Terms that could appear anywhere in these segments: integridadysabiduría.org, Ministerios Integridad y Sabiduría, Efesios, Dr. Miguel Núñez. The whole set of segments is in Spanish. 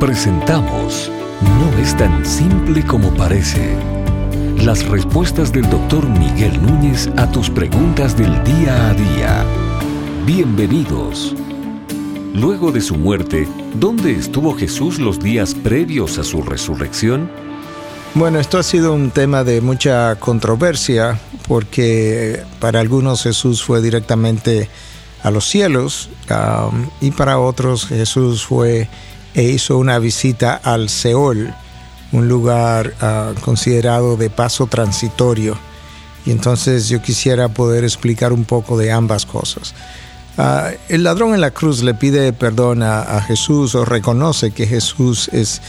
Presentamos No es tan simple como parece. Las respuestas del Dr. Miguel Núñez a tus preguntas del día a día. Bienvenidos. Luego de su muerte, ¿dónde estuvo Jesús los días previos a su resurrección? Bueno, esto ha sido un tema de mucha controversia porque para algunos Jesús fue directamente a los cielos y para otros Jesús fue e hizo una visita al Seol, un lugar considerado de paso transitorio. Y entonces yo quisiera poder explicar un poco de ambas cosas. El ladrón en la cruz le pide perdón a Jesús, o reconoce que Jesús es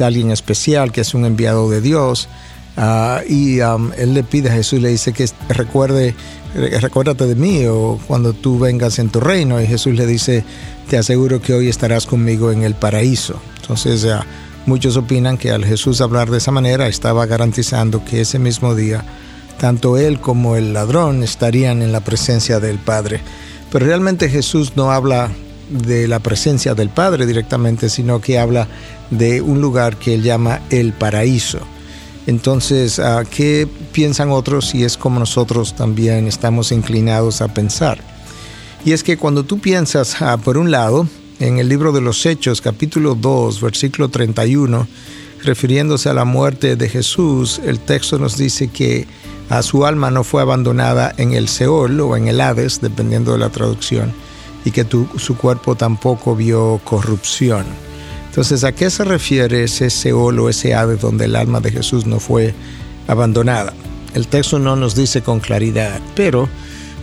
alguien especial, que es un enviado de Dios. Él le pide a Jesús, le dice que recuérdate de mí o cuando tú vengas en tu reino. Y Jesús le dice, te aseguro que hoy estarás conmigo en el paraíso. Entonces muchos opinan que al Jesús hablar de esa manera estaba garantizando que ese mismo día tanto él como el ladrón estarían en la presencia del Padre. Pero realmente Jesús no habla de la presencia del Padre directamente, sino que habla de un lugar que él llama el paraíso. Entonces, ¿qué piensan otros? Y es como nosotros también estamos inclinados a pensar. Y es que cuando tú piensas, por un lado, en el libro de los Hechos, capítulo 2, versículo 31, refiriéndose a la muerte de Jesús, el texto nos dice que su alma no fue abandonada en el Seol o en el Hades, dependiendo de la traducción, y que su cuerpo tampoco vio corrupción. Entonces, ¿a qué se refiere ese Seol o ese Hades donde el alma de Jesús no fue abandonada? El texto no nos dice con claridad, pero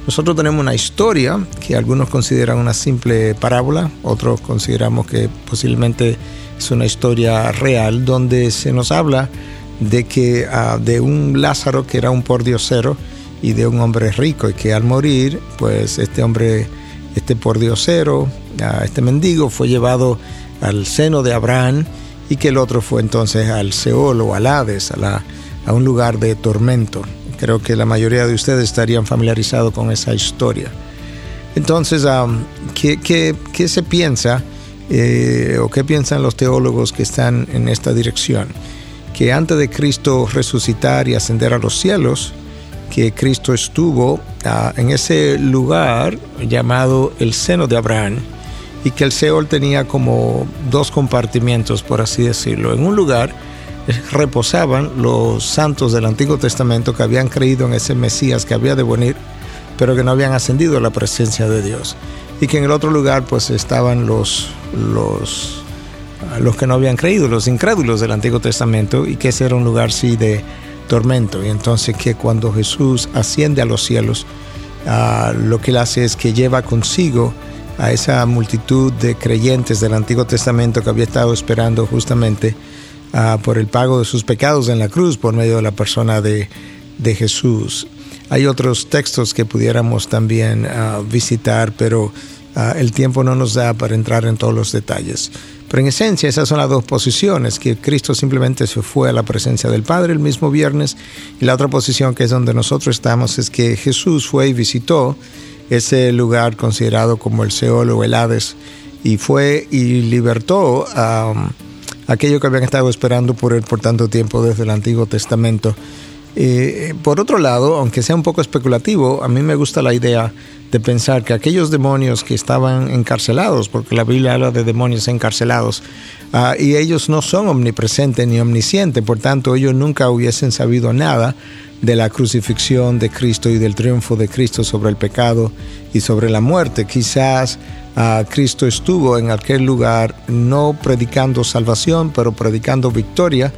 nosotros tenemos una historia que algunos consideran una simple parábola, otros consideramos que posiblemente es una historia real, donde se nos habla de un Lázaro que era un pordiosero y de un hombre rico, y que al morir, pues este pordiosero, este mendigo, fue llevado al seno de Abraham, y que el otro fue entonces al Seol o al Hades, a un lugar de tormento. Creo que la mayoría de ustedes estarían familiarizados con esa historia. Entonces, ¿qué se piensa o qué piensan los teólogos que están en esta dirección? Que antes de Cristo resucitar y ascender a los cielos, que Cristo estuvo en ese lugar llamado el seno de Abraham, y que el Seol tenía como dos compartimientos, por así decirlo. En un lugar reposaban los santos del Antiguo Testamento que habían creído en ese Mesías que había de venir, pero que no habían ascendido a la presencia de Dios. Y que en el otro lugar pues estaban los que no habían creído, los incrédulos del Antiguo Testamento, y que ese era un lugar sí de tormento. Y entonces que cuando Jesús asciende a los cielos, lo que él hace es que lleva consigo a esa multitud de creyentes del Antiguo Testamento que había estado esperando justamente por el pago de sus pecados en la cruz por medio de la persona de Jesús. Hay otros textos que pudiéramos también visitar, pero el tiempo no nos da para entrar en todos los detalles. Pero en esencia esas son las dos posiciones, que Cristo simplemente se fue a la presencia del Padre el mismo viernes, y la otra posición, que es donde nosotros estamos, es que Jesús fue y visitó ese lugar considerado como el Seol o el Hades, y fue y libertó a aquello que habían estado esperando por él por tanto tiempo desde el Antiguo Testamento. Por otro lado, aunque sea un poco especulativo, a mí me gusta la idea de pensar que aquellos demonios que estaban encarcelados, porque la Biblia habla de demonios encarcelados, y ellos no son omnipresentes ni omniscientes, por tanto ellos nunca hubiesen sabido nada de la crucifixión de Cristo y del triunfo de Cristo sobre el pecado y sobre la muerte. Quizás Cristo estuvo en aquel lugar no predicando salvación, pero predicando victoria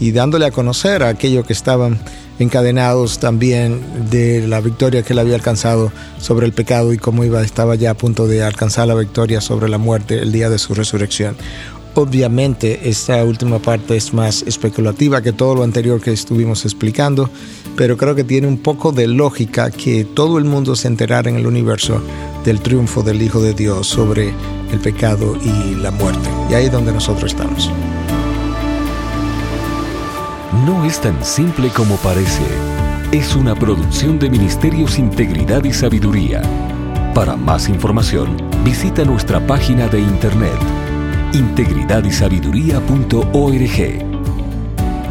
y dándole a conocer a aquellos que estaban encadenados también de la victoria que él había alcanzado sobre el pecado y cómo estaba ya a punto de alcanzar la victoria sobre la muerte el día de su resurrección. Obviamente, esta última parte es más especulativa que todo lo anterior que estuvimos explicando, pero creo que tiene un poco de lógica que todo el mundo se enterara en el universo del triunfo del Hijo de Dios sobre el pecado y la muerte. Y ahí es donde nosotros estamos. No es tan simple como parece. Es una producción de Ministerios Integridad y Sabiduría. Para más información, visita nuestra página de internet integridadysabiduría.org.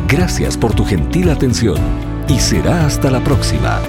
Gracias por tu gentil atención y será hasta la próxima.